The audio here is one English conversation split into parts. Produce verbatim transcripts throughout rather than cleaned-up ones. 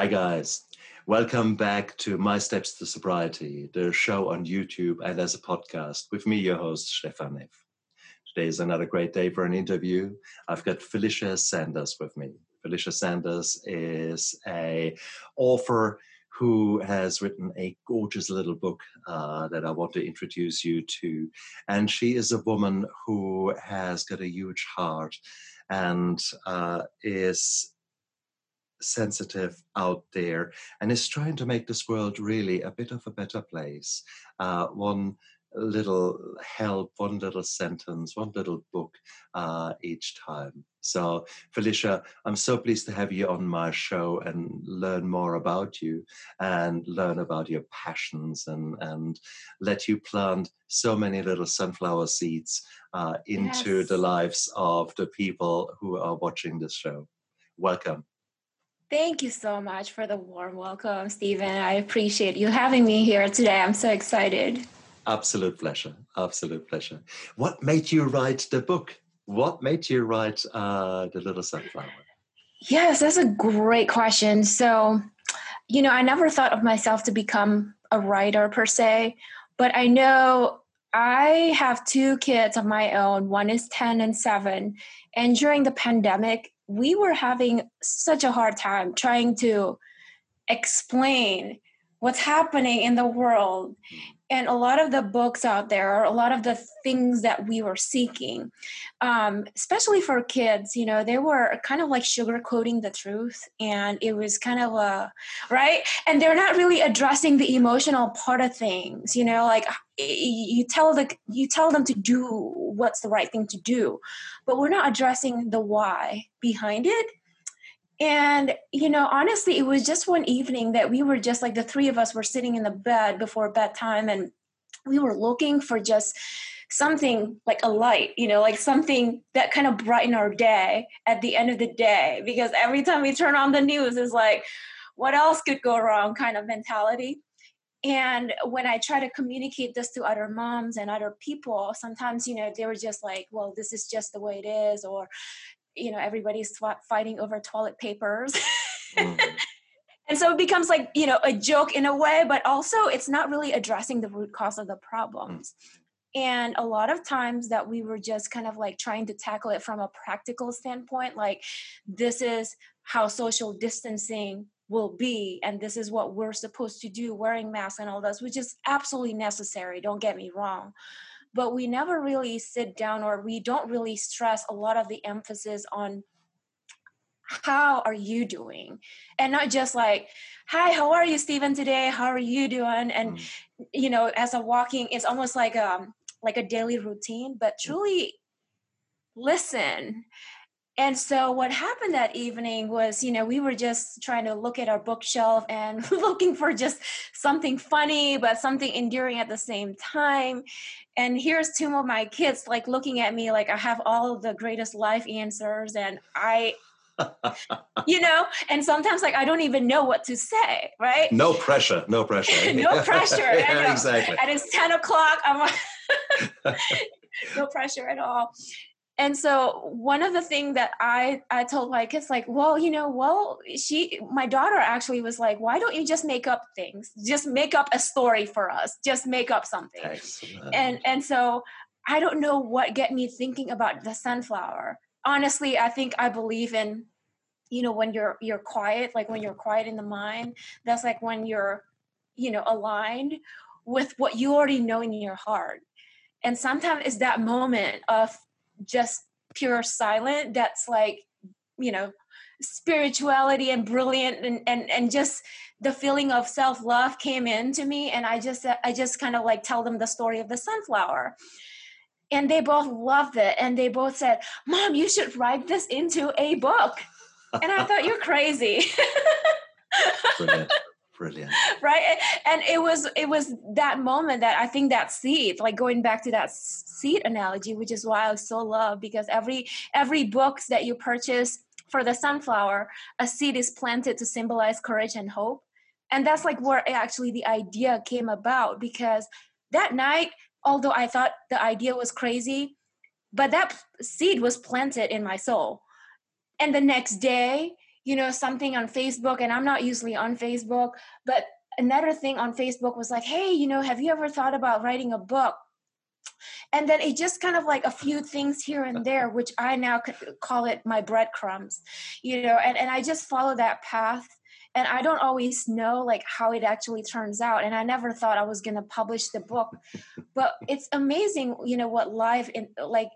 Hi guys, welcome back to My Steps to Sobriety, the show on YouTube and as a podcast with me, your host, Stefan Neff. Today is another great day for an interview. I've got Felicia Sanders with me. Felicia Sanders is an author who has written a gorgeous little book uh, that I want to introduce you to. And she is a woman who has got a huge heart and uh, is sensitive out there and is trying to make this world really a bit of a better place. Uh, one little help, one little sentence, one little book uh, each time. So Felicia, I'm so pleased to have you on my show and learn more about you and learn about your passions and, and let you plant so many little sunflower seeds uh, into yes. the lives of the people who are watching this show. Welcome. Thank you so much for the warm welcome, Stephen. I appreciate you having me here today. I'm so excited. Absolute pleasure. Absolute pleasure. What made you write the book? What made you write uh, The Little Sunflower? Yes, that's a great question. So, you know, I never thought of myself to become a writer per se, but I know I have two kids of my own. One is ten and seven. And during the pandemic, we were having such a hard time trying to explain what's happening in the world. And a lot of the books out there are a lot of the things that we were seeking, um, especially for kids, you know, they were kind of like sugarcoating the truth. And it was kind of a, right? And they're not really addressing the emotional part of things, you know, like you tell the, you tell them to do what's the right thing to do, but we're not addressing the why behind it. And, you know, honestly, it was just one evening that we were just like the three of us were sitting in the bed before bedtime and we were looking for just something like a light, you know, like something that kind of brightened our day at the end of the day, because every time we turn on the news, it's like, what else could go wrong kind of mentality. And when I try to communicate this to other moms and other people, sometimes, you know, they were just like, well, this is just the way it is, or you know, everybody's fighting over toilet papers. Mm-hmm. And so it becomes like, you know, a joke in a way, but also it's not really addressing the root cause of the problems. Mm-hmm. And a lot of times that we were just kind of like trying to tackle it from a practical standpoint, like this is how social distancing will be, and this is what we're supposed to do, wearing masks and all this, which is absolutely necessary, don't get me wrong. But we never really sit down, or we don't really stress a lot of the emphasis on how are you doing? And not just like, hi, how are you, Stephen, today? How are you doing? And, mm. you know, as a walking, it's almost like a, like a daily routine, but truly listen. And so what happened that evening was, you know, we were just trying to look at our bookshelf and looking for just something funny, but something enduring at the same time. And here's two of my kids, like looking at me, like I have all the greatest life answers. And I, you know, and sometimes like, I don't even know what to say, right? No pressure, no pressure. no pressure. Yeah, exactly. And it's ten o'clock. I'm no pressure at all. And so one of the things that I, I told my kids, like, well, you know, well, she, my daughter actually was like, why don't you just make up things? Just make up a story for us. Just make up something. Excellent. And and so I don't know what get me thinking about the sunflower. Honestly, I think I believe in, you know, when you're you're quiet, like when you're quiet in the mind, that's like when you're, you know, aligned with what you already know in your heart. And sometimes it's that moment of just pure silent that's like, you know, spirituality and brilliant, and and and just the feeling of self-love came into me, and I just I just kind of like tell them the story of the sunflower, and they both loved it, and they both said, Mom, you should write this into a book. And I thought, you're crazy. Brilliant. Brilliant. Right. And it was, it was that moment that I think that seed, like going back to that seed analogy, which is why I so love, because every, every book that you purchase for the sunflower, a seed is planted to symbolize courage and hope. And that's like where actually the idea came about, because that night, although I thought the idea was crazy, but that seed was planted in my soul. And the next day, you know, something on Facebook, and I'm not usually on Facebook, but another thing on Facebook was like, hey, you know, have you ever thought about writing a book? And then it just kind of like a few things here and there, which I now call it my breadcrumbs, you know, and, and I just follow that path. And I don't always know like how it actually turns out. And I never thought I was going to publish the book, but it's amazing, you know, what life in, like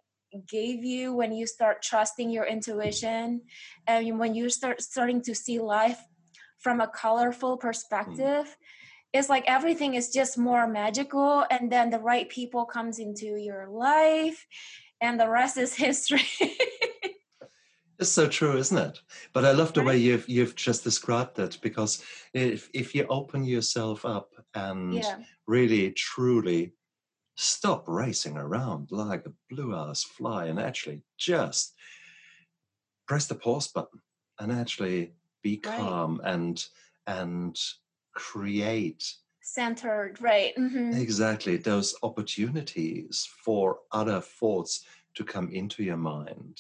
gave you when you start trusting your intuition and when you start starting to see life from a colorful perspective. Mm. It's like everything is just more magical, and then the right people comes into your life and the rest is history. It's so true, isn't it? But I love the way you've you've just described it, because if if you open yourself up and yeah. really truly stop racing around like a blue-ass fly and actually just press the pause button and actually be calm right. and and create centered right mm-hmm. exactly those opportunities for other thoughts to come into your mind,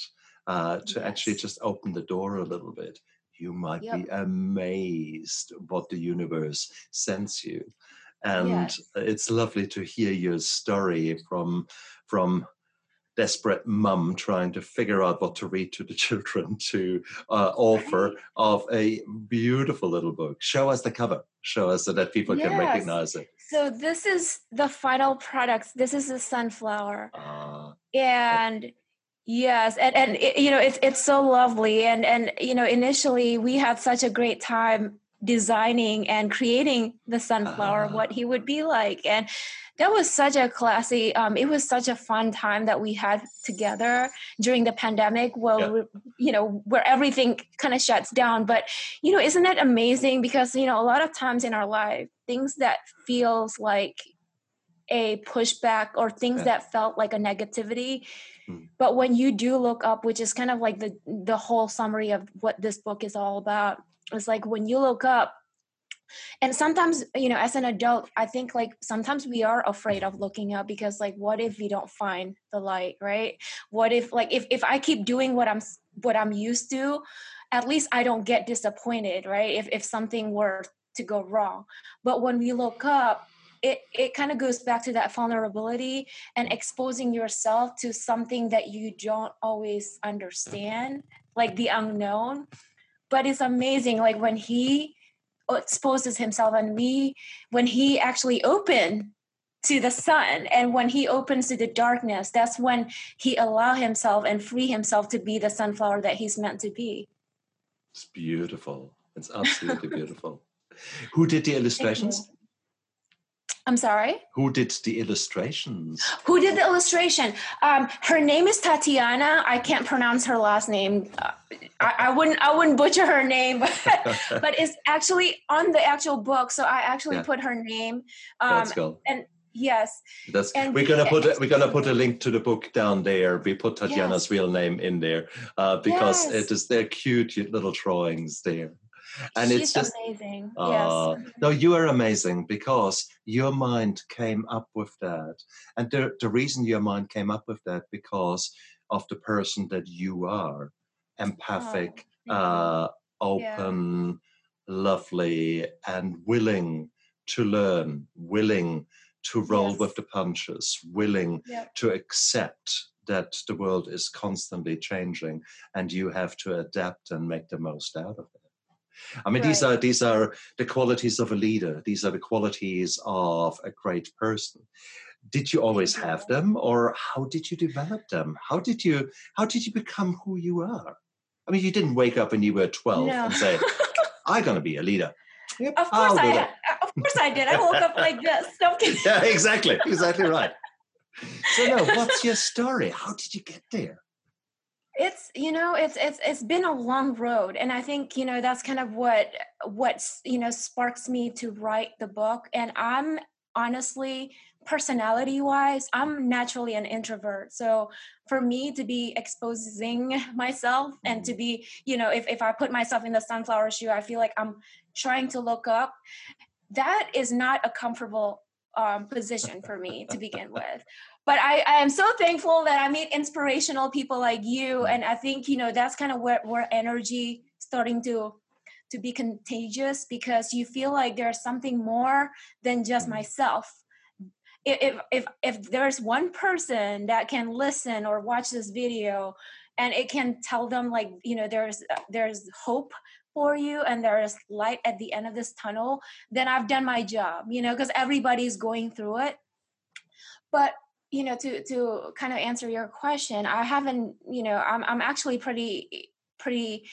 uh to yes. actually just open the door a little bit, you might yep. be amazed what the universe sends you. And yes. it's lovely to hear your story from from desperate mum trying to figure out what to read to the children to uh, author right. of a beautiful little book. Show us the cover. Show us so that people yes. can recognize it. So this is the final product. This is the sunflower. Uh, and yes, and, and it, you know, it's it's so lovely. And, and, you know, initially we had such a great time designing and creating the sunflower, uh, what he would be like. And that was such a classy, um, it was such a fun time that we had together during the pandemic, where, yeah. we, you know, where everything kind of shuts down. But, you know, isn't that amazing? Because, you know, a lot of times in our life, things that feels like a pushback or things yeah. that felt like a negativity. Mm. But when you do look up, which is kind of like the, the whole summary of what this book is all about, it's like when you look up. And sometimes, you know, as an adult, I think like sometimes we are afraid of looking up because like, what if we don't find the light, right? What if like, if, if I keep doing what I'm, what I'm used to, at least I don't get disappointed, right? If, if something were to go wrong. But when we look up, it, it kind of goes back to that vulnerability and exposing yourself to something that you don't always understand, like the unknown. But it's amazing, like when he exposes himself and we, when he actually opened to the sun and when he opens to the darkness, that's when he allow himself and free himself to be the sunflower that he's meant to be. It's beautiful. It's absolutely beautiful. Who did the illustrations? I'm sorry? Who did the illustrations? Who did the illustration? Um, her name is Tatiana. I can't pronounce her last name. Uh, I, I wouldn't I wouldn't butcher her name, but, but it's actually on the actual book. So I actually yeah. put her name. Um, That's cool. And yes. That's, and we're gonna put we're gonna put a link to the book down there. We put Tatiana's yes. real name in there uh, because yes. it is their cute little drawings there. And She's it's just amazing. Uh, yes. No, you are amazing because your mind came up with that. And the, the reason your mind came up with that because of the person that you are. Empathic, oh, uh, open, yeah. lovely, and willing to learn, willing to roll yes. with the punches, willing yep. to accept that the world is constantly changing and you have to adapt and make the most out of it. I mean, right. these are these are the qualities of a leader. These are the qualities of a great person. Did you always have them, or how did you develop them? How did you how did you become who you are? I mean, you didn't wake up when you were twelve no. and say, "I'm going to be a leader." Yep, of course, I that. of course I did. I woke up like this. No kidding. Yeah, exactly, exactly right. So, no, what's your story? How did you get there? It's, you know, it's, it's, it's been a long road. And I think, you know, that's kind of what, what's, you know, sparks me to write the book. And I'm honestly, personality wise, I'm naturally an introvert. So for me to be exposing myself mm-hmm. and to be, you know, if, if I put myself in the sunflower shoe, I feel like I'm trying to look up. That is not a comfortable um, position for me to begin with. But I, I am so thankful that I meet inspirational people like you. And I think, you know, that's kind of where, where energy starting to to be contagious, because you feel like there's something more than just myself. If if if there's one person that can listen or watch this video, and it can tell them, like, you know, there's there's hope for you and there is light at the end of this tunnel, then I've done my job, you know, because everybody's going through it. But, you know, to to kind of answer your question, I haven't, you know, I'm I'm actually pretty pretty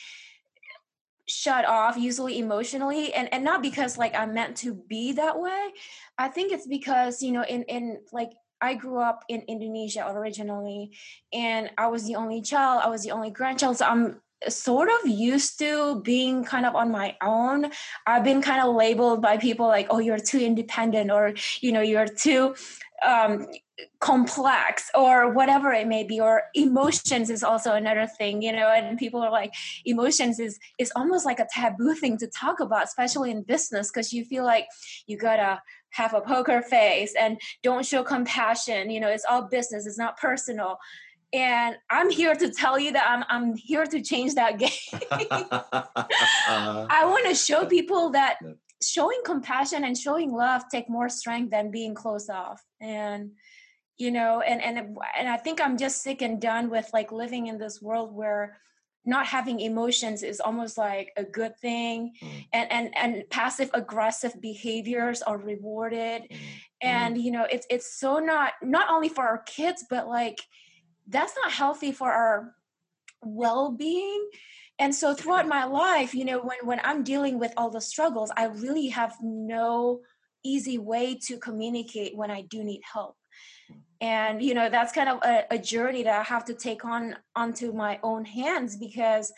shut off, usually emotionally, and and not because like I'm meant to be that way. I think it's because, you know, in in like I grew up in Indonesia originally, and I was the only child, I was the only grandchild, so I'm sort of used to being kind of on my own. I've been kind of labeled by people like, oh, you're too independent, or, you know, you're too um complex, or whatever it may be. Or emotions is also another thing, you know, and people are like, emotions is is almost like a taboo thing to talk about, especially in business, because you feel like you gotta have a poker face and don't show compassion, you know, it's all business, it's not personal. And I'm here to tell you that I'm I'm here to change that game. uh-huh. I want to show people that showing compassion and showing love take more strength than being closed off. And, you know, and and and I think I'm just sick and done with like living in this world where not having emotions is almost like a good thing, mm. and and and passive aggressive behaviors are rewarded, mm. and mm. you know, it's it's so not not only for our kids, but like that's not healthy for our well-being. And so throughout my life, you know, when, when I'm dealing with all the struggles, I really have no easy way to communicate when I do need help. And, you know, that's kind of a, a journey that I have to take on onto my own hands, because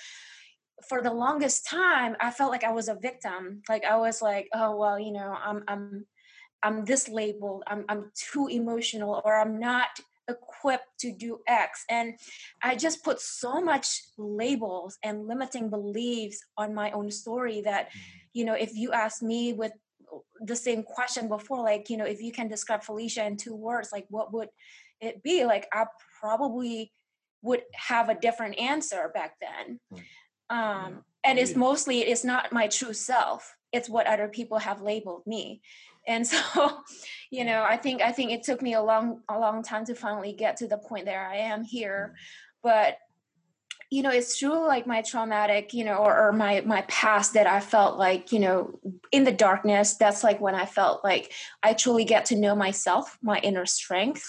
for the longest time, I felt like I was a victim. Like I was like, oh, well, you know, I'm, I'm, I'm this labeled, I'm, I'm too emotional, or I'm not equipped to do X. And I just put so much labels and limiting beliefs on my own story that, you know, if you ask me with the same question before, like, you know, if you can describe Felicia in two words, like, what would it be? Like, I probably would have a different answer back then. Um, and it's mostly, it's not my true self. It's what other people have labeled me. And so, you know, I think I think it took me a long, a long time to finally get to the point that I am here. But, you know, it's true, like my traumatic, you know, or, or my my past that I felt like, you know, in the darkness, that's like when I felt like I truly get to know myself, my inner strength,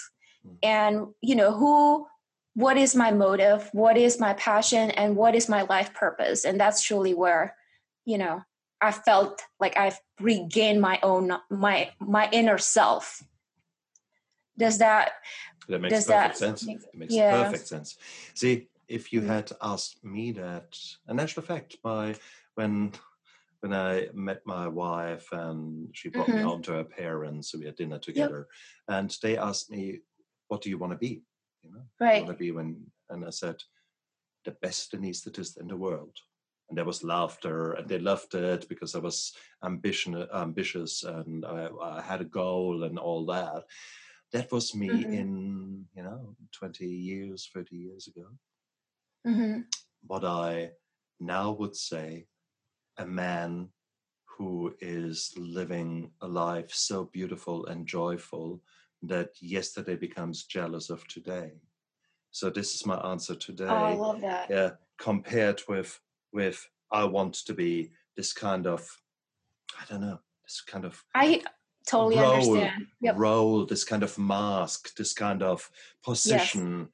and, you know, who, what is my motive, what is my passion, and what is my life purpose. And that's truly where, you know, I felt like I've regained my own, my, my inner self. Does that, that makes does perfect that, sense. Make, it makes yeah. perfect sense. See, if you had asked me that, and actual fact, my, when, when I met my wife and she brought mm-hmm. me on to her parents, so we had dinner together, yep. and they asked me, what do you want to be? You know, right. want to be when, and I said, the best anesthetist in the world. And there was laughter, and they loved it because I was ambition, ambitious, and I, I had a goal and all that. That was me mm-hmm. in, you know, twenty years, thirty years ago. Mm-hmm. But I now would say a man who is living a life so beautiful and joyful that yesterday becomes jealous of today. So this is my answer today. Oh, I love that. Yeah, compared with with I want to be this kind of, I don't know, this kind of I totally role, understand. Yep. role, this kind of mask, this kind of position.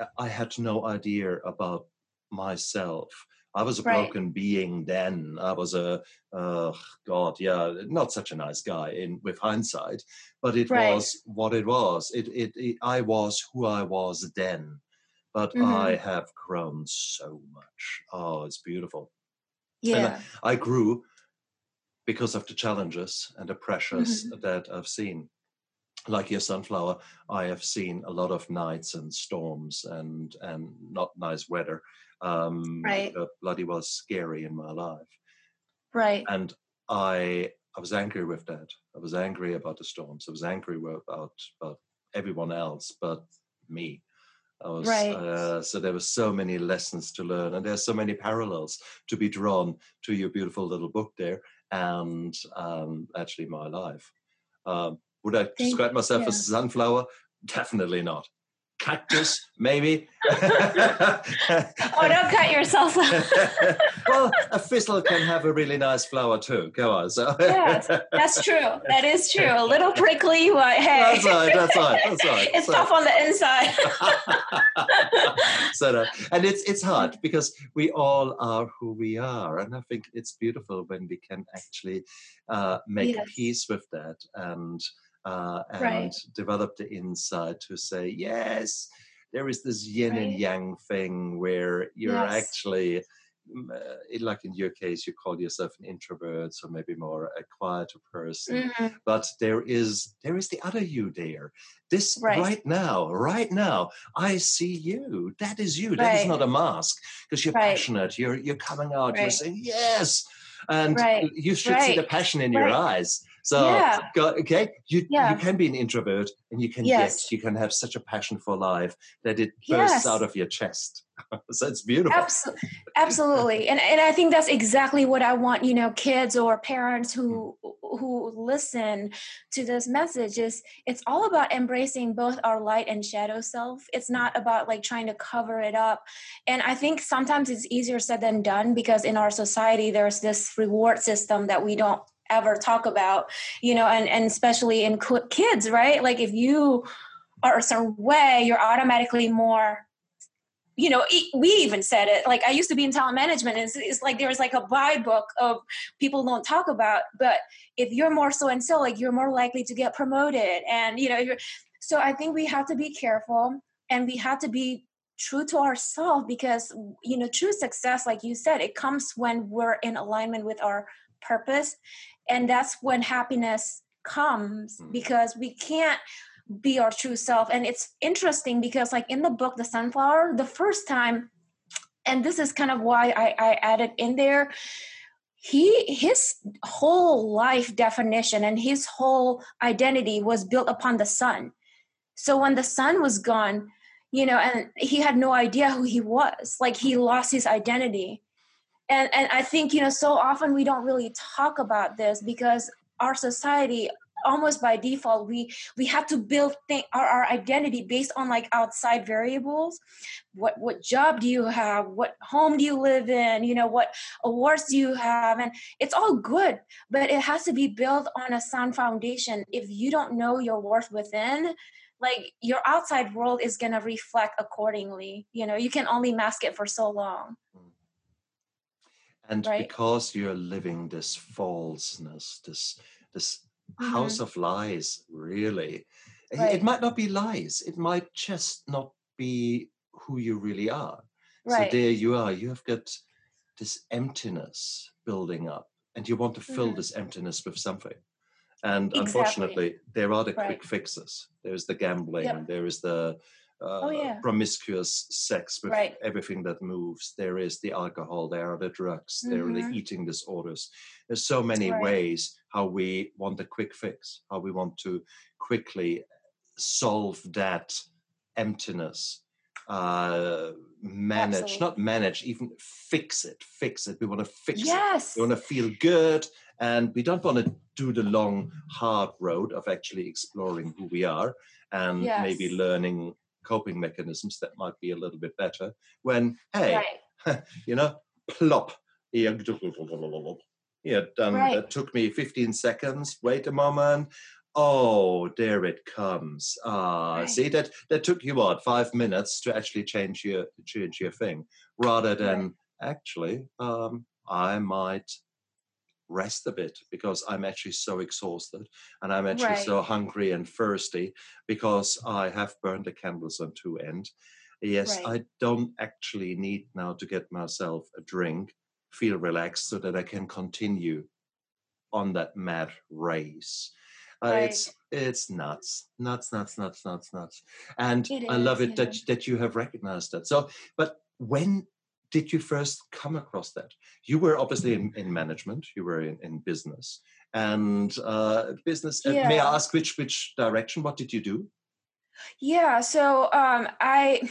Yes. I had no idea about myself. I was a right. broken being then. I was a, oh God, yeah, not such a nice guy in with hindsight, but it right. was what it was. It, it, it, I was who I was then. But mm-hmm. I have grown so much. Oh, it's beautiful. Yeah. I, I grew because of the challenges and the pressures mm-hmm. that I've seen. Like your sunflower, I have seen a lot of nights and storms and, and not nice weather. Um, right. Bloody well scary in my life. Right. And I I was angry with that. I was angry about the storms. I was angry about, about everyone else but me. I was, right. uh, so there were so many lessons to learn, and there's so many parallels to be drawn to your beautiful little book there, and um, actually my life. Um, would I Thank describe myself you. as a sunflower? Definitely not. Cactus, maybe. Oh, don't cut yourself off. Well, a thistle can have a really nice flower too. Go on. So. Yeah, that's true. That is true. A little prickly, but hey. That's right. That's right. That's right. It's so tough on the inside. So, no. And it's it's hard because we all are who we are, and I think it's beautiful when we can actually uh, make yes. peace with that and. Uh, and right. develop the insight to say, yes, there is this yin right. and yang thing where you're yes. actually, uh, like in your case, you call yourself an introvert, so maybe more a quieter person. Mm-hmm. But there is there is the other you there. This right, right now, right now, I see you. That is you. Right. That is not a mask because you're right. passionate. You're you're coming out. Right. You're saying yes, and right. you should right. see the passion in right. your eyes. So, yeah. go, okay, you, yeah. you can be an introvert, and you can yes. get, you can have such a passion for life that it bursts yes. out of your chest. So it's beautiful. Absol- absolutely. And and I think that's exactly what I want, you know, kids or parents who who listen to this message is it's all about embracing both our light and shadow self. It's not about like trying to cover it up. And I think sometimes it's easier said than done because in our society, there's this reward system that we don't ever talk about, you know, and, and especially in kids, right? Like if you are a certain way, you're automatically more, you know, we even said it, like I used to be in talent management and it's, it's like, there was like a buy book of people don't talk about, but if you're more so and so, like you're more likely to get promoted. And, you know, you're, so I think we have to be careful and we have to be true to ourselves because, you know, true success, like you said, it comes when we're in alignment with our purpose. And that's when happiness comes because we can't be our true self. And it's interesting because like in the book, The Sunflower, the first time, and this is kind of why I, I added in there, he, his whole life definition and his whole identity was built upon the sun. So when the sun was gone, you know, and he had no idea who he was, like he lost his identity. And and I think, you know, so often we don't really talk about this because our society, almost by default, we we have to build thing, our, our identity based on like outside variables. What what job do you have? What home do you live in? You know, what awards do you have? And it's all good, but it has to be built on a sound foundation. If you don't know your worth within, like your outside world is going to reflect accordingly. You know, you can only mask it for so long. And right. because you're living this falseness, this this mm-hmm. house of lies, really, right. it might not be lies. It might just not be who you really are. Right. So there you are. You have got this emptiness building up, and you want to fill mm-hmm. this emptiness with something. And exactly. unfortunately, there are the right. quick fixes. There is the gambling. Yep. There is the... Uh, oh, yeah. promiscuous sex with right. everything that moves. There is the alcohol, there are the drugs, mm-hmm. there are the eating disorders. There's so many right. ways how we want a quick fix, how we want to quickly solve that emptiness, uh, manage, Absolutely. not manage, even fix it, fix it. We want to fix yes. it. We want to feel good. And we don't want to do the long, hard road of actually exploring who we are and yes. maybe learning coping mechanisms that might be a little bit better when, hey, right. you know, plop. Yeah, done. Right. That took me fifteen seconds. Wait a moment. Oh, there it comes. Ah, right. see that that took you what five minutes to actually change your change your thing, rather than right. actually, um, I might rest a bit because I'm actually so exhausted and I'm actually right. so hungry and thirsty because I have burned the candles on two ends. Yes, right. I don't actually need now to get myself a drink, feel relaxed so that I can continue on that mad race. Uh, right. It's it's nuts, nuts, nuts, nuts, nuts, nuts. And it I is, love it yeah. that, that you have recognized that. So, but when did you first come across that? You were obviously in, in management, you were in, in business. And uh, business, yeah. uh, may I ask which which direction, what did you do? Yeah, so um, I,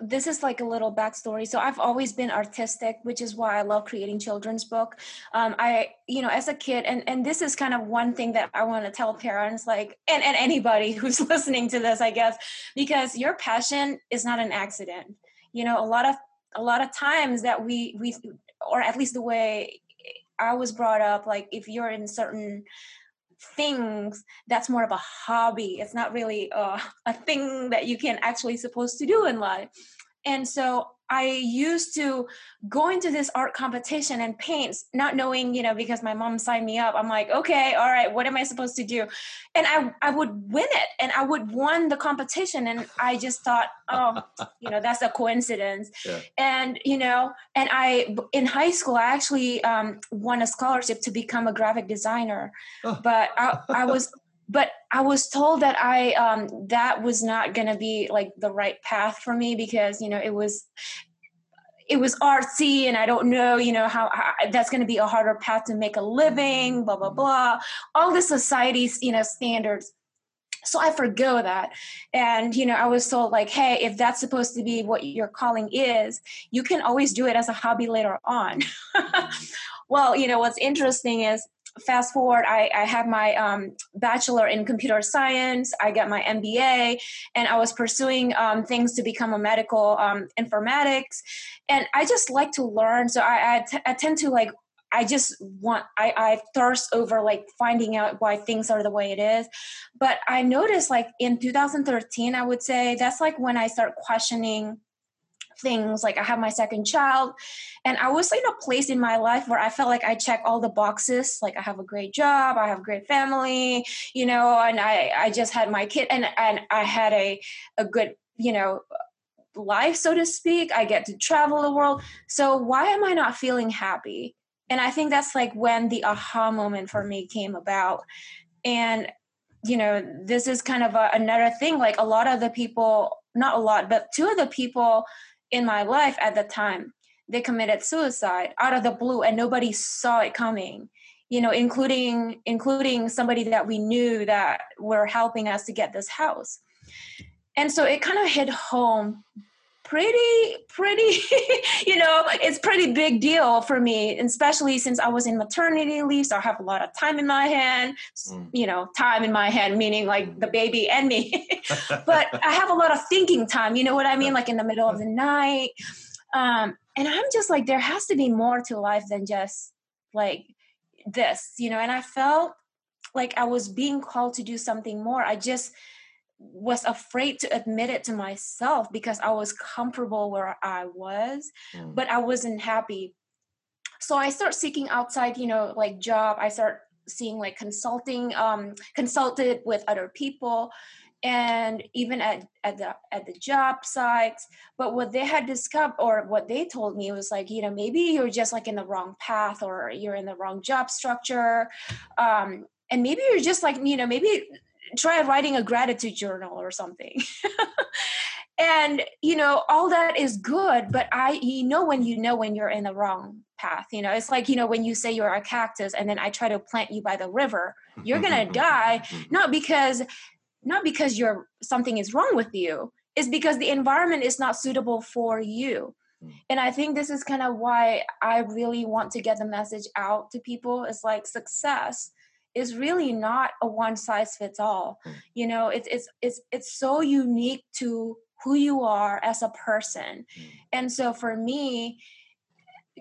this is like a little backstory. So I've always been artistic, which is why I love creating children's book. Um, I, you know, as a kid, and, and this is kind of one thing that I want to tell parents, like, and, and anybody who's listening to this, I guess, because your passion is not an accident. You know, a lot of, a lot of times that we, we, or at least the way I was brought up, like if you're in certain things, that's more of a hobby. It's not really uh, a thing that you can actually supposed to do in life. And so I used to go into this art competition and paint, not knowing, you know, because my mom signed me up. I'm like, okay, all right, what am I supposed to do? And I, I would win it, and I would won the competition. And I just thought, oh, you know, that's a coincidence. Yeah. And, you know, and I, in high school, I actually um, won a scholarship to become a graphic designer, but I, I was, but I was told that I, um, that was not going to be like the right path for me because, you know, it was, it was artsy and I don't know, you know, how, how that's going to be a harder path to make a living, blah, blah, blah, all the society's, you know, standards. So I forgo that. And, you know, I was told like, hey, if that's supposed to be what your calling is, you can always do it as a hobby later on. Well, you know, what's interesting is, fast forward, I, I had my um, bachelor in computer science. I got my M B A, and I was pursuing um, things to become a medical um, informatics. And I just like to learn. So I, I, t- I tend to like, I just want, I, I thirst over like finding out why things are the way it is. But I noticed like in two thousand thirteen, I would say that's like when I start questioning things. Like I had my second child, and I was in a place in my life where I felt like I check all the boxes. Like I have a great job, I have great family, you know, and I, I just had my kid, and, and I had a, a good, you know, life, so to speak. I get to travel the world. So why am I not feeling happy? And I think that's like when the aha moment for me came about. And, you know, this is kind of a, another thing, like a lot of the people, not a lot, but two of the people in my life at the time, they committed suicide out of the blue, and nobody saw it coming, you know, including including somebody that we knew that were helping us to get this house. And so it kind of hit home pretty, pretty, you know, it's pretty big deal for me, especially since I was in maternity leave. So I have a lot of time in my hand, mm. you know, time in my hand, meaning like the baby and me, but I have a lot of thinking time, you know what I mean? Like in the middle of the night. Um, and I'm just like, there has to be more to life than just like this, you know, and I felt like I was being called to do something more. I just was afraid to admit it to myself because I was comfortable where I was, mm. but I wasn't happy. So I start seeking outside, you know, like job. I start seeing like consulting, um, consulted with other people, and even at, at the, at the job sites. But what they had discovered, or what they told me, was like, you know, maybe you're just like in the wrong path, or you're in the wrong job structure. Um, and maybe you're just like, you know, maybe try writing a gratitude journal or something. And, you know, all that is good, but I, you know, when you know, when you're in the wrong path, you know, it's like, you know, when you say you're a cactus and then I try to plant you by the river, you're going to die. Not because, not because you're, something is wrong with you. It's because the environment is not suitable for you. And I think this is kind of why I really want to get the message out to people. It's like success is really not a one size fits all. You know, it's it's it's it's so unique to who you are as a person. And so for me,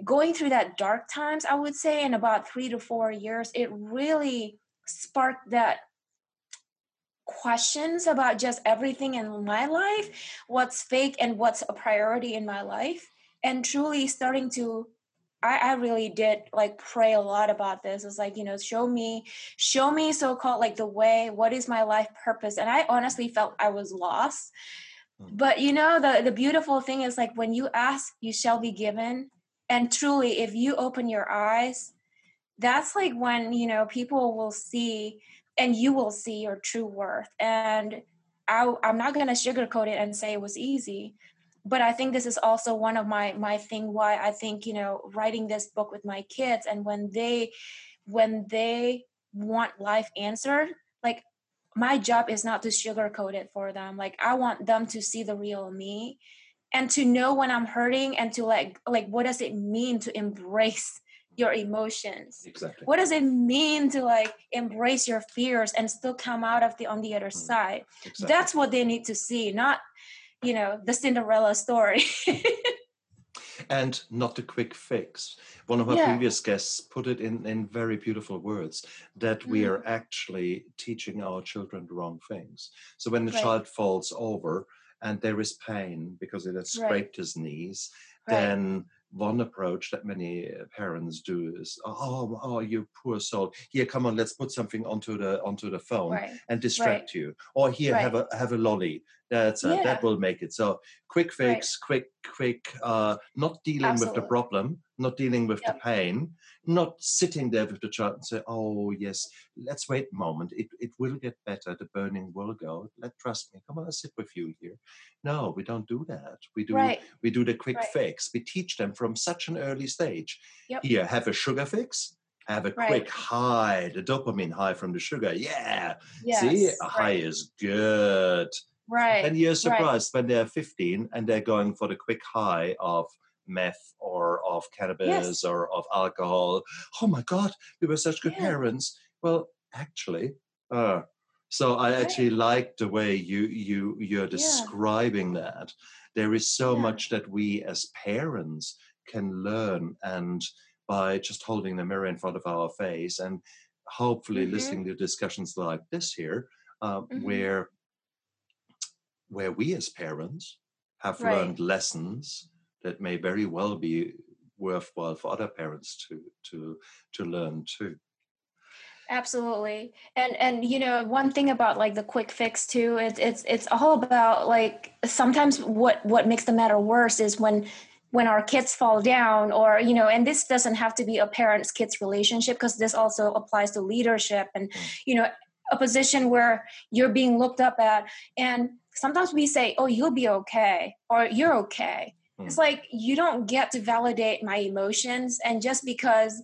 going through that dark times, I would say in about three to four years, it really sparked that questions about just everything in my life, what's fake and what's a priority in my life, and truly starting to I really did like pray a lot about this. It's like, you know, show me, show me so-called like the way, what is my life purpose? And I honestly felt I was lost. But you know, the, the beautiful thing is like, when you ask, you shall be given. And truly, if you open your eyes, that's like when, you know, people will see, and you will see your true worth. And I, I'm not going to sugarcoat it and say it was easy. But I think this is also one of my my thing why I think, you know, writing this book with my kids, and when they when they want life answered, like my job is not to sugarcoat it for them. Like, I want them to see the real me and to know when I'm hurting and to like, like, what does it mean to embrace your emotions? Exactly. What does it mean to like embrace your fears and still come out of the, on the other mm. side? Exactly. That's what they need to see. Not, you know, the Cinderella story. And not a quick fix. One of our yeah. previous guests put it in, in very beautiful words, that mm. we are actually teaching our children the wrong things. So when the right. child falls over and there is pain because it has scraped right. his knees, right. then one approach that many parents do is, oh, oh, you poor soul. Here, come on, let's put something onto the onto the phone right. and distract right. you. Or here, right. have a have a lolly. That's a, yeah. that will make it. So quick fix, right. quick, quick. Uh, not dealing Absolutely. with the problem, not dealing with yep. the pain, not sitting there with the child and say, oh yes, let's wait a moment. It it will get better. The burning will go. Let trust me. Come on, I'll sit with you here. No, we don't do that. We do right. we do the quick right. fix. We teach them from such an early stage. Yep. Here, have a sugar fix. Have a right. quick high, the dopamine high from the sugar. Yeah. Yes. See, a high right. is good. Right. And you're surprised right. when they're fifteen and they're going for the quick high of meth or of cannabis yes. or of alcohol. Oh my God, we were such good yeah. parents. Well, actually, uh, so I right. actually like the way you, you, you're describing yeah. that. There is so yeah. much that we as parents can learn, and by just holding the mirror in front of our face and hopefully mm-hmm. listening to discussions like this here, uh, mm-hmm. where where we as parents have right. learned lessons that may very well be worthwhile for other parents to to to learn too. Absolutely. And and you know, one thing about like the quick fix too, it's it's it's all about like sometimes what what makes the matter worse is when when our kids fall down, or, you know, and this doesn't have to be a parent's kids relationship, because this also applies to leadership and, mm. you know, a position where you're being looked up at. And sometimes we say, oh, you'll be okay, or you're okay. Mm. It's like, you don't get to validate my emotions. And just because,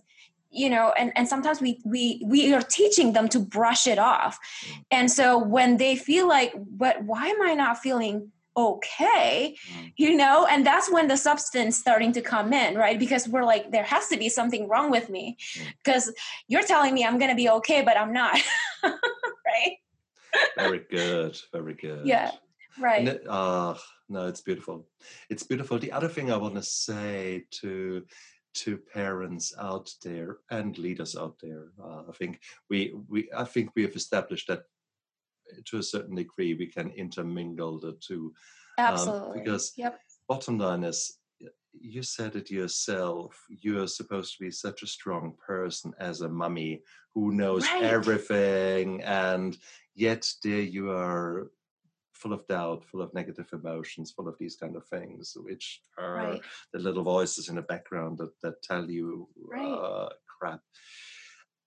you know, and, and sometimes we, we, we are teaching them to brush it off. Mm. And so when they feel like, but why am I not feeling okay? Mm. You know, and that's when the substance starting to come in, right? Because we're like, there has to be something wrong with me, because mm. you're telling me I'm going to be okay, but I'm not. Right. Very good. Very good. Yeah. Right. No, uh, no, it's beautiful. It's beautiful. The other thing I want to say to to parents out there and leaders out there, uh, I think we we I think we have established that to a certain degree we can intermingle the two. Absolutely. Um, because yep. bottom line is, you said it yourself, you're supposed to be such a strong person as a mummy who knows right. everything, and yet there you are, full of doubt, full of negative emotions, full of these kind of things, which are right. the little voices in the background that, that tell you right. uh, crap.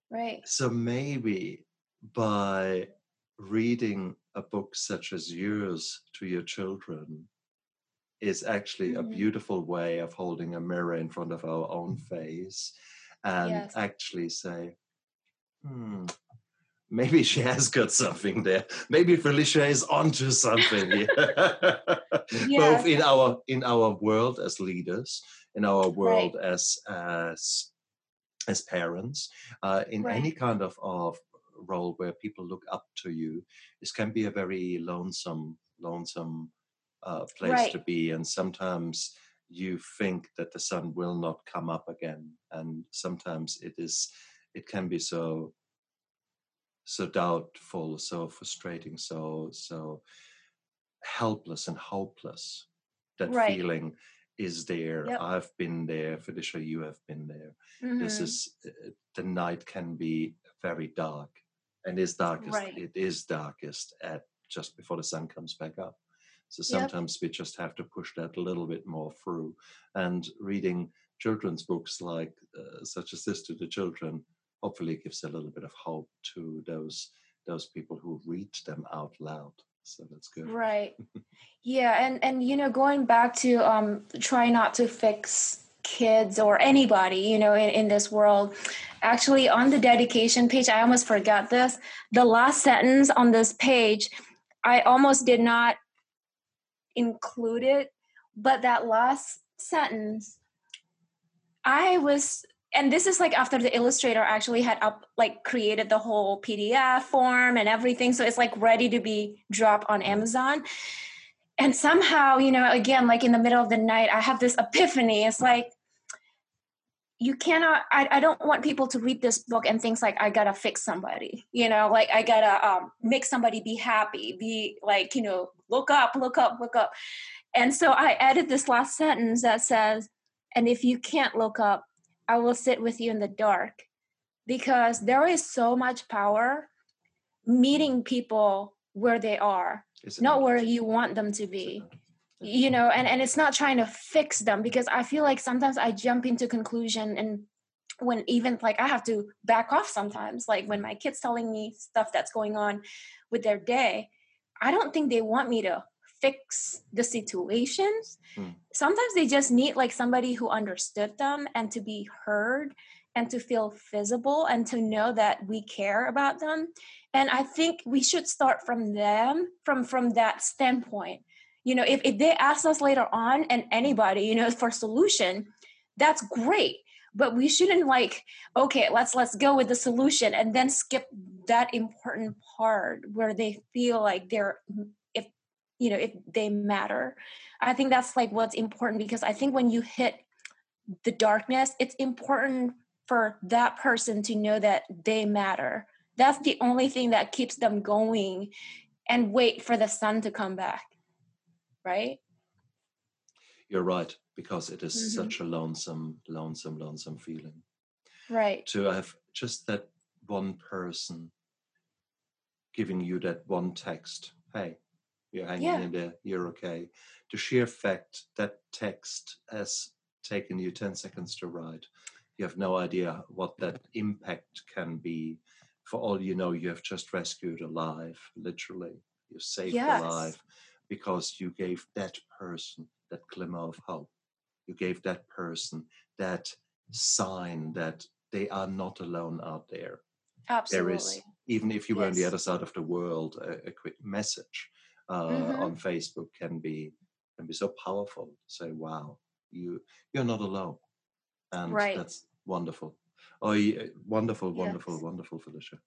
Right. So maybe by reading a book such as yours to your children is actually mm-hmm. a beautiful way of holding a mirror in front of our own face and yes. actually say, hmm, maybe she has got something there. Maybe Felicia is onto something here. yes. Both in our in our world as leaders, in our world right. as as as parents, uh, in right. any kind of, of role where people look up to you. This can be a very lonesome, lonesome uh, place right. to be, and sometimes you think that the sun will not come up again, and sometimes it is. It can be so. so doubtful, so frustrating, so so helpless and hopeless. That right. feeling is there. Yep. I've been there, Felicia, you have been there. Mm-hmm. This is, uh, the night can be very dark, and is darkest, right. it is darkest at just before the sun comes back up. So sometimes yep. we just have to push that a little bit more through. And reading children's books like uh, such as this to the children hopefully gives a little bit of hope to those those people who read them out loud. So that's good. Right. Yeah, and and you know, going back to um, try not to fix kids or anybody, you know, in, in this world. Actually, on the dedication page, I almost forgot this. The last sentence on this page, I almost did not include it, but that last sentence, I was, and this is like after the illustrator actually had up, like created the whole P D F form and everything. So it's like ready to be dropped on Amazon. And somehow, you know, again, like in the middle of the night, I have this epiphany. It's like, you cannot, I, I don't want people to read this book and think like, I gotta fix somebody, you know, like I gotta um, make somebody be happy, be like, you know, look up, look up, look up. And so I added this last sentence that says, and if you can't look up, I will sit with you in the dark, because there is so much power meeting people where they are, it's not where you want them to be, you know, and, and it's not trying to fix them, because I feel like sometimes I jump into conclusion, and when even like I have to back off sometimes, like when my kids telling me stuff that's going on with their day, I don't think they want me to fix the situations. Mm. Sometimes they just need like somebody who understood them and to be heard and to feel visible and to know that we care about them. And I think we should start from them, from, from that standpoint. You know, if, if they ask us later on, and anybody, you know, for solution, that's great. But we shouldn't like, okay, let's let's go with the solution and then skip that important part where they feel like they're, if you know, if they matter. I think that's like what's important, because I think when you hit the darkness, it's important for that person to know that they matter. That's the only thing that keeps them going and wait for the sun to come back. Right? You're right, because it is mm-hmm. such a lonesome, lonesome, lonesome feeling. Right. To have just that one person giving you that one text, hey, you're hanging yeah. in there, you're okay. The sheer fact that text has taken you ten seconds to write, you have no idea what that impact can be. For all you know, you have just rescued a life, literally. You saved yes. a life. Because you gave that person that glimmer of hope. You gave that person that sign that they are not alone out there. Absolutely. There is, even if you were yes. on the other side of the world, a, a quick message uh, mm-hmm. on Facebook can be can be so powerful. Say, wow, you you're not alone, and right. that's wonderful. Oh, yeah, wonderful, wonderful, yes. wonderful, Felicia.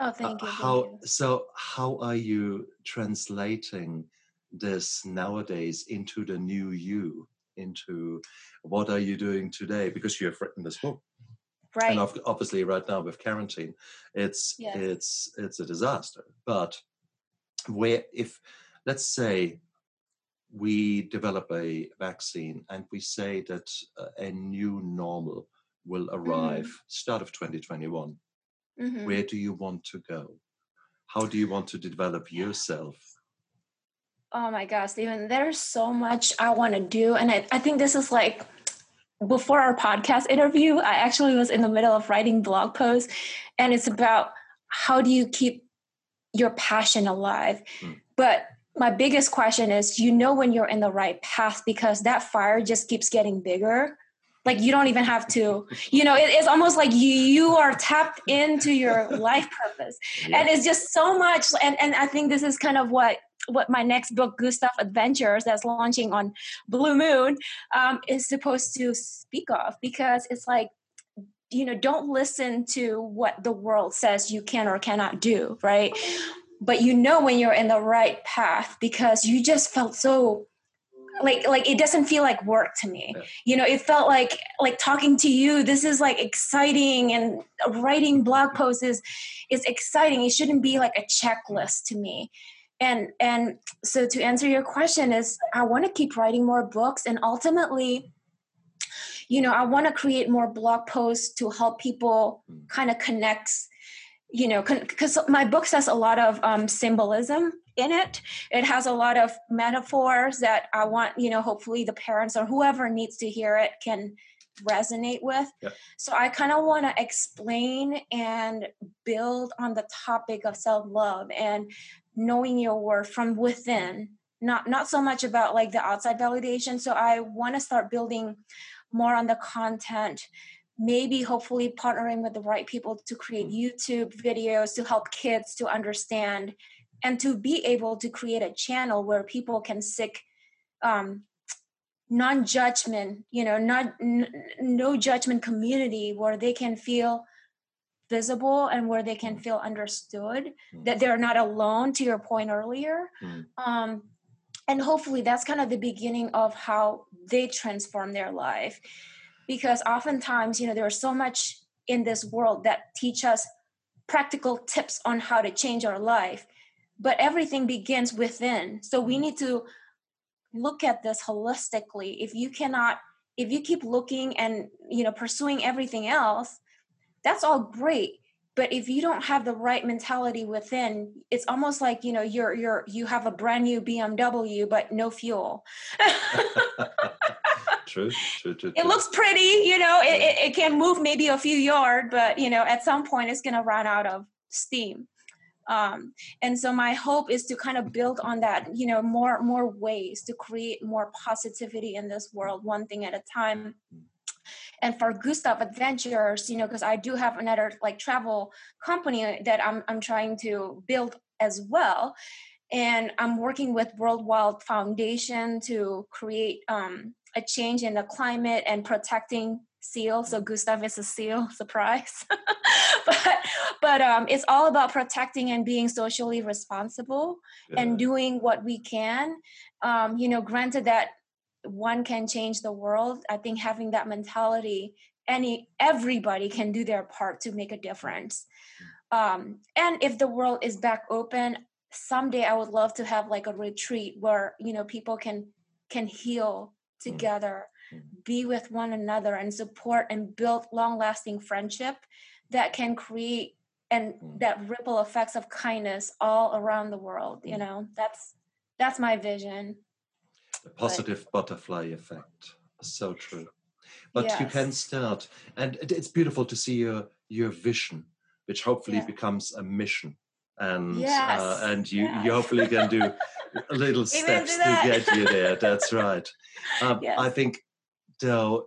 Oh, thank you. Uh, how, thank you. So how are you translating this nowadays into the new you, into what are you doing today? Because you have written this book. Right. And obviously right now with quarantine, it's yes. it's it's a disaster. But where if, let's say, we develop a vaccine and we say that a new normal will arrive mm. start of twenty twenty-one. Mm-hmm. Where do you want to go? How do you want to develop yourself? Oh my gosh, Stephen, there's so much I want to do. And I, I think this is like, before our podcast interview, I actually was in the middle of writing blog posts, and it's about how do you keep your passion alive? Mm. But my biggest question is, you know when you're in the right path, because that fire just keeps getting bigger. Like you don't even have to, you know, it, it's almost like you, you are tapped into your life purpose. Yeah. And it's just so much. And, and I think this is kind of what, what my next book, Gustav Adventures, that's launching on Blue Moon, um, is supposed to speak of, because it's like, you know, don't listen to what the world says you can or cannot do, right? But you know when you're in the right path, because you just felt so Like, like it doesn't feel like work to me. Yeah. You know, it felt like, like talking to you, this is like exciting, and writing blog posts is, is exciting. It shouldn't be like a checklist to me. And, and so to answer your question is, I want to keep writing more books, and ultimately, you know, I want to create more blog posts to help people kind of connect, you know, because my book has a lot of um, symbolism in it. It has a lot of metaphors that I want, you know, hopefully the parents or whoever needs to hear it can resonate with. Yep. So I kind of want to explain and build on the topic of self-love and knowing your worth from within, not, not so much about like the outside validation. So I want to start building more on the content, maybe hopefully partnering with the right people to create YouTube videos to help kids to understand and to be able to create a channel where people can seek um, non-judgment, you know, not n- no judgment community where they can feel visible and where they can feel understood, that they're not alone, to your point earlier. Mm-hmm. Um, and hopefully that's kind of the beginning of how they transform their life. Because oftentimes, you know, there's so much in this world that teach us practical tips on how to change our life, but everything begins within. So we need to look at this holistically. If you cannot, if you keep looking and, you know, pursuing everything else, that's all great. But if you don't have the right mentality within, it's almost like, you know, you're, you're, you have a brand new B M W, but no fuel. True, true, true, true. It looks pretty, you know, it, it, it can move maybe a few yards, but, you know, at some point it's going to run out of steam. Um, and so my hope is to kind of build on that, you know, more, more ways to create more positivity in this world, one thing at a time. And for Gustav Adventures, you know, because I do have another like travel company that I'm, I'm trying to build as well. And I'm working with World Wild Foundation to create, um, a change in the climate and protecting seals. So Gustav is a seal, surprise. but but um, it's all about protecting and being socially responsible, yeah, and doing what we can. Um, you know, granted that one can change the world, I think having that mentality, any everybody can do their part to make a difference. Um, and if the world is back open, someday I would love to have like a retreat where, you know, people can can heal together, be with one another and support and build long-lasting friendship that can create and that ripple effects of kindness all around the world. You know, that's that's my vision. The positive but, butterfly effect. So true. But yes, you can start. And it's beautiful to see your your vision, which hopefully, yeah, becomes a mission. And yes, uh, and you, yes, you hopefully can do little steps to get you there. That's right. Um, yes. I think, though,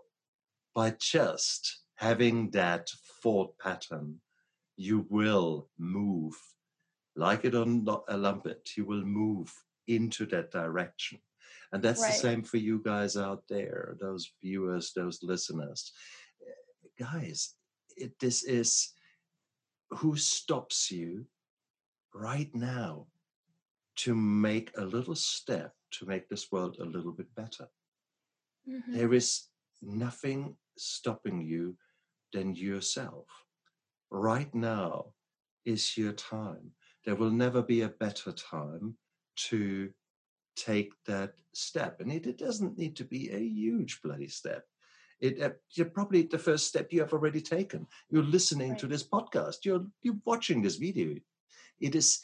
by just having that thought pattern, you will move, like it or not, a lump it, you will move into that direction. And that's right, the same for you guys out there, those viewers, those listeners. Guys, it, this is who stops you right now to make a little step to make this world a little bit better. Mm-hmm. There is nothing stopping you than yourself. Right now is your time. There will never be a better time to take that step. And it, it doesn't need to be a huge bloody step. It, uh, you're probably the first step you have already taken. You're listening, right, to this podcast. You're, you're watching this video. It is,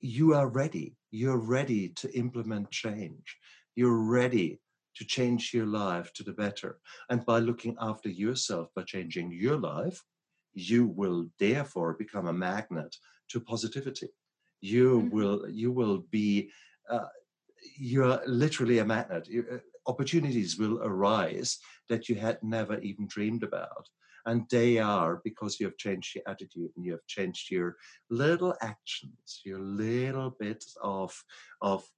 you are ready. You're ready to implement change. You're ready to change your life to the better. And by looking after yourself, by changing your life, you will therefore become a magnet to positivity. You, mm-hmm, will, you will be, uh, you're literally a magnet. Opportunities will arise that you had never even dreamed about. And they are because you have changed your attitude and you have changed your little actions, your little bits of, of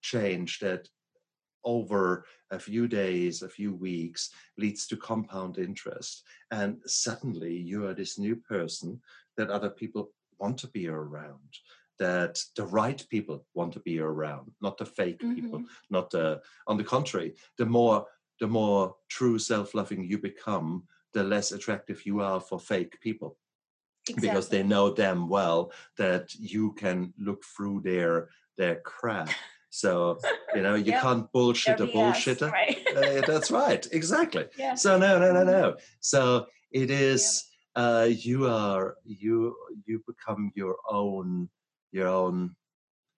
change that over a few days, a few weeks leads to compound interest. And suddenly you are this new person that other people want to be around, that the right people want to be around, not the fake, mm-hmm, people, not the, on the contrary, the more, the more true self-loving you become, the less attractive you are for fake people. Exactly. Because they know damn well that you can look through their their crap. So, you know, you yep, can't bullshit a bullshitter. Right. uh, that's right, exactly. Yeah. So no, no, no, no. So it is, yeah, uh, you are, you you become your own your own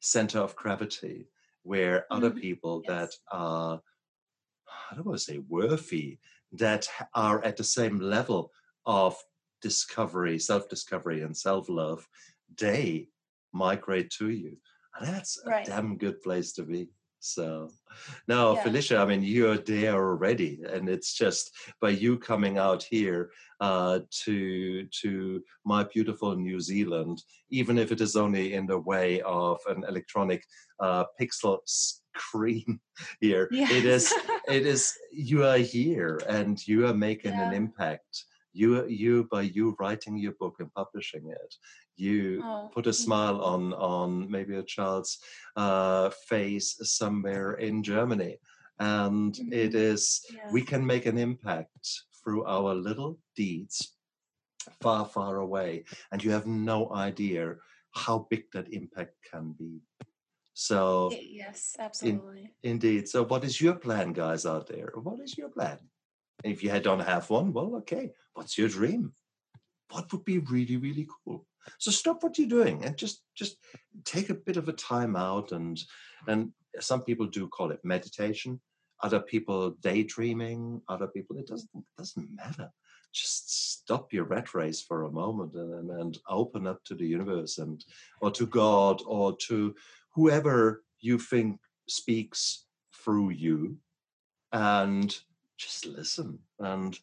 center of gravity, where, mm-hmm, other people, yes, that are, I don't want to say worthy, that are at the same level of discovery, self-discovery and self-love, they migrate to you. And that's, right, a damn good place to be. So now, yeah. Felicia, I mean, you're there already, and it's just by you coming out here uh, to to my beautiful New Zealand, even if it is only in the way of an electronic uh, pixel screen here. Yes. It is. It is. You are here, and you are making yeah. an impact. You, you, by you writing your book and publishing it, you oh, put a smile on on maybe a child's uh, face somewhere in Germany, and mm-hmm. it is yeah. we can make an impact through our little deeds, far, far away, and you have no idea how big that impact can be. So yes, absolutely, in, indeed. So, what is your plan, guys out there? What is your plan? If you don't have one, well, okay, what's your dream? What would be really, really cool? So stop what you're doing and just just take a bit of a time out. And and some people do call it meditation. Other people daydreaming. Other people, it doesn't, it doesn't matter. Just stop your rat race for a moment and, and open up to the universe and or to God or to whoever you think speaks through you. And just listen. And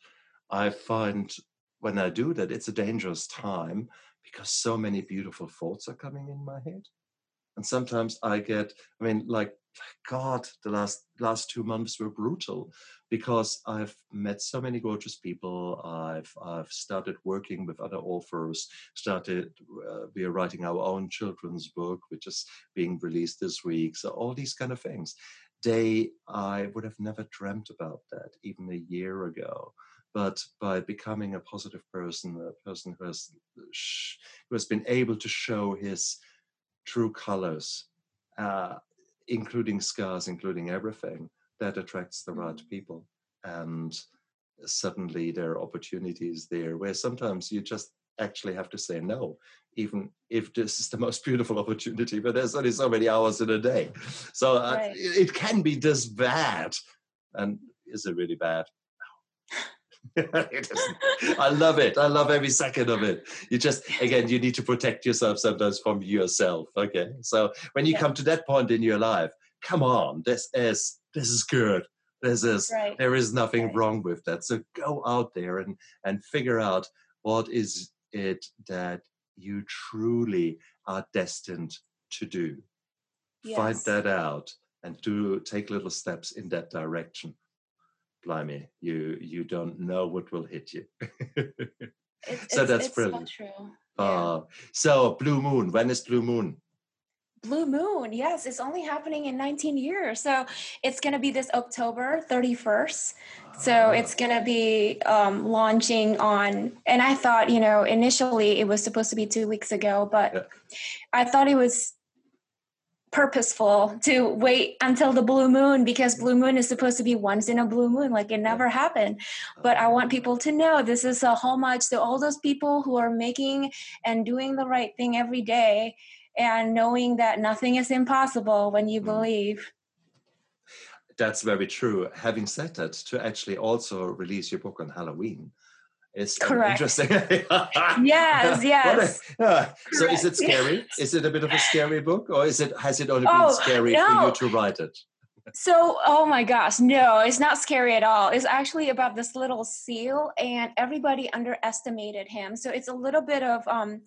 I find when I do that, it's a dangerous time because so many beautiful thoughts are coming in my head. And sometimes I get, I mean, like, God, the last last two months were brutal because I've met so many gorgeous people. I've I've started working with other authors, started, uh, we are writing our own children's book, which is being released this week. So all these kind of things. Day, I would have never dreamt about that even a year ago. But by becoming a positive person, a person who has, who has been able to show his true colors, uh, including scars, including everything, that attracts the right people. And suddenly there are opportunities there where sometimes you just actually have to say no, even if this is the most beautiful opportunity, but there's only so many hours in a day. So uh, right. it, it can be this bad. And is it really bad? No. It isn't. I love it. I love every second of it. You just, again, you need to protect yourself sometimes from yourself. Okay. So when you yeah. come to that point in your life, come on, this is, this is good. This is, right. there is nothing right. wrong with that. So go out there and, and figure out what is it that you truly are destined to do. Yes. Find that out and do take little steps in that direction. Blimey, you you don't know what will hit you. It's, so that's it's brilliant. So true. Yeah. Uh, so Blue Moon. When is Blue Moon? Blue Moon, yes, it's only happening in nineteen years. So it's going to be this October thirty-first. So it's going to be um, launching on, and I thought, you know, initially it was supposed to be two weeks ago, but yeah. I thought it was purposeful to wait until the Blue Moon because Blue Moon is supposed to be once in a blue moon, like it never happened. But I want people to know this is a homage to all those people who are making and doing the right thing every day. And knowing that nothing is impossible when you believe. That's very true. Having said that, to actually also release your book on Halloween is correct. Interesting. Yes, yes. A, uh, so is it scary? Is it a bit of a scary book, or is it has it only been oh, scary no. for you to write it? So, oh my gosh, no, it's not scary at all. It's actually about this little seal, and everybody underestimated him. So it's a little bit of. Um,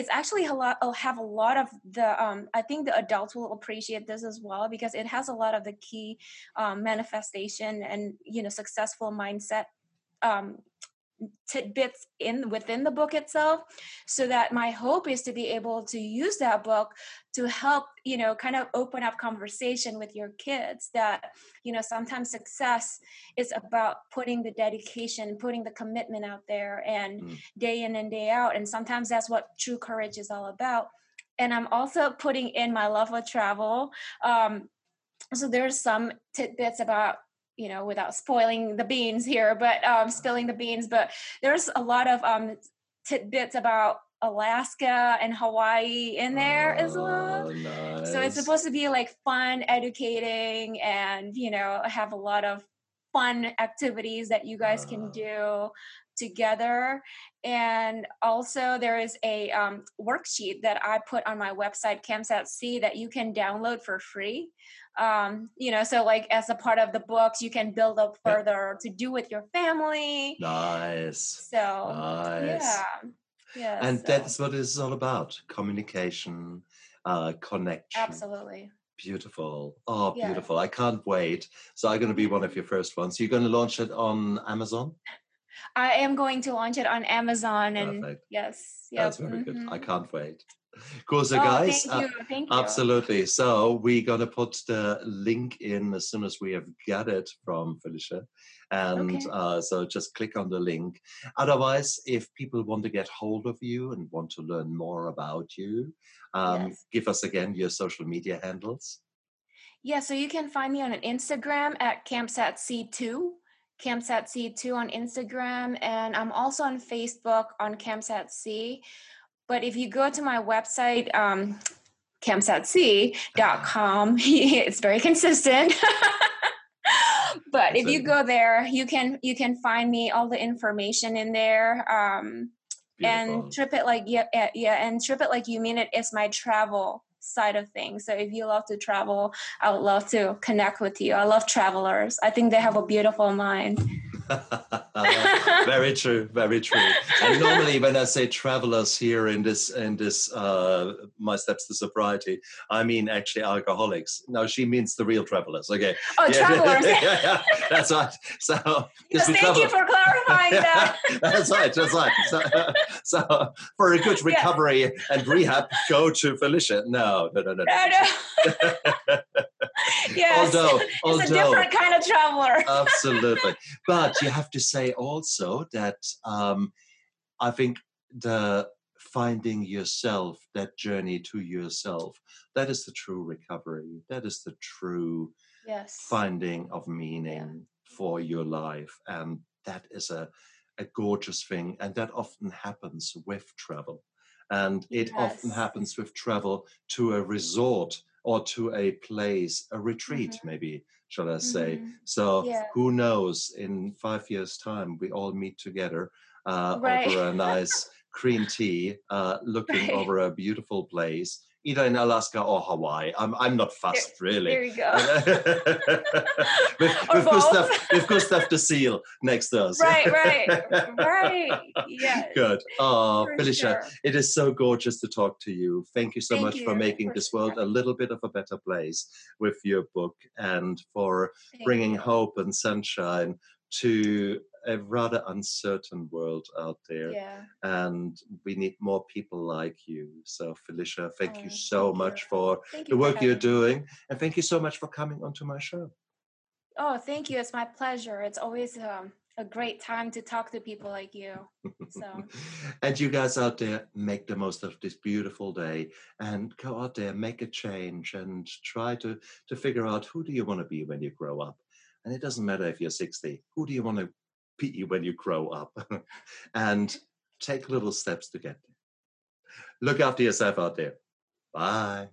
It's actually a lot, I'll have a lot of the, um, I think the adults will appreciate this as well, because it has a lot of the key um, manifestation and, you know, successful mindset um, tidbits in within the book itself. So that my hope is to be able to use that book to help, you know, kind of open up conversation with your kids that, you know, sometimes success is about putting the dedication, putting the commitment out there and mm. day in and day out. And sometimes that's what true courage is all about. And I'm also putting in my love of travel. Um, so there's some tidbits about, you know, without spoiling the beans here, but um, spilling the beans, but there's a lot of um, tidbits about Alaska and Hawaii in there oh, as well. Nice. So it's supposed to be like fun, educating, and, you know, have a lot of fun activities that you guys oh. can do. together. And also there is a um, worksheet that I put on my website, CampsatC, that you can download for free. Um, you know, so like as a part of the books, you can build up further to do with your family. Nice. So, nice. yeah. yeah and so. That's what it's all about. Communication, uh, connection. Absolutely. Beautiful. Oh, beautiful. Yeah. I can't wait. So I'm going to be one of your first ones. You're going to launch it on Amazon? I am going to launch it on Amazon. Perfect. And yes. Yep. That's very mm-hmm. good. I can't wait. Cool. So oh, guys, thank you. Uh, thank you. Absolutely. So we're going to put the link in as soon as we have got it from Felicia. And okay. uh, so just click on the link. Otherwise, if people want to get hold of you and want to learn more about you, um, yes. give us again your social media handles. Yeah. So you can find me on an Instagram at Campsat C two. Campsat C two on Instagram, and I'm also on Facebook on Campsat C. But if you go to my website, um, Campsat C dot com, it's very consistent. But if you go there, you can you can find me, all the information in there. Um, and Trip It Like yeah, yeah, and Trip It Like You Mean It is my travel side of things. So if you love to travel, I would love to connect with you. I love travelers. I think they have a beautiful mind. Very true, very true. And normally when I say travelers here in this in this uh my steps to sobriety, I mean actually alcoholics. No, she means the real travelers. Okay. Oh, yeah, travelers. Yeah, yeah, yeah. That's right. So yes, thank traveler. you for clarifying that. That's right, that's right. So, so for a good recovery yeah. and rehab, go to Felicia. No, no, no, no. no, no. Yes, although, it's although, a different kind of traveler. Absolutely. But you have to say also that um, I think the finding yourself, that journey to yourself, that is the true recovery. That is the true yes. finding of meaning yeah. for your life. And that is a, a gorgeous thing. And that often happens with travel. And it yes. often happens with travel to a resort or to a place, a retreat, mm-hmm. maybe, shall I say. Mm-hmm. So yeah. who knows, in five years' time, we all meet together uh, right. over a nice cream tea, uh, looking right. over a beautiful place, either in Alaska or Hawaii. I'm I'm not fussed, there, really. There you go. with, with, Gustav, with Gustav de Seal next to us. Right, right, right. Yeah. Good. Oh, for Felicia, sure. It is so gorgeous to talk to you. Thank you so Thank much you. for making for this sure. world a little bit of a better place with your book, and for Thank bringing you. hope and sunshine to a rather uncertain world out there, yeah. and we need more people like you. So Felicia, thank oh, you so thank much you. for thank the you work for you're doing, and thank you so much for coming onto my show. Oh, thank you. It's my pleasure. It's always um, a great time to talk to people like you. So, and you guys out there, make the most of this beautiful day, and go out there, make a change, and try to to figure out who do you want to be when you grow up. And it doesn't matter if you're sixty. Who do you want to be when you grow up? And take little steps to get there. Look after yourself out there. Bye.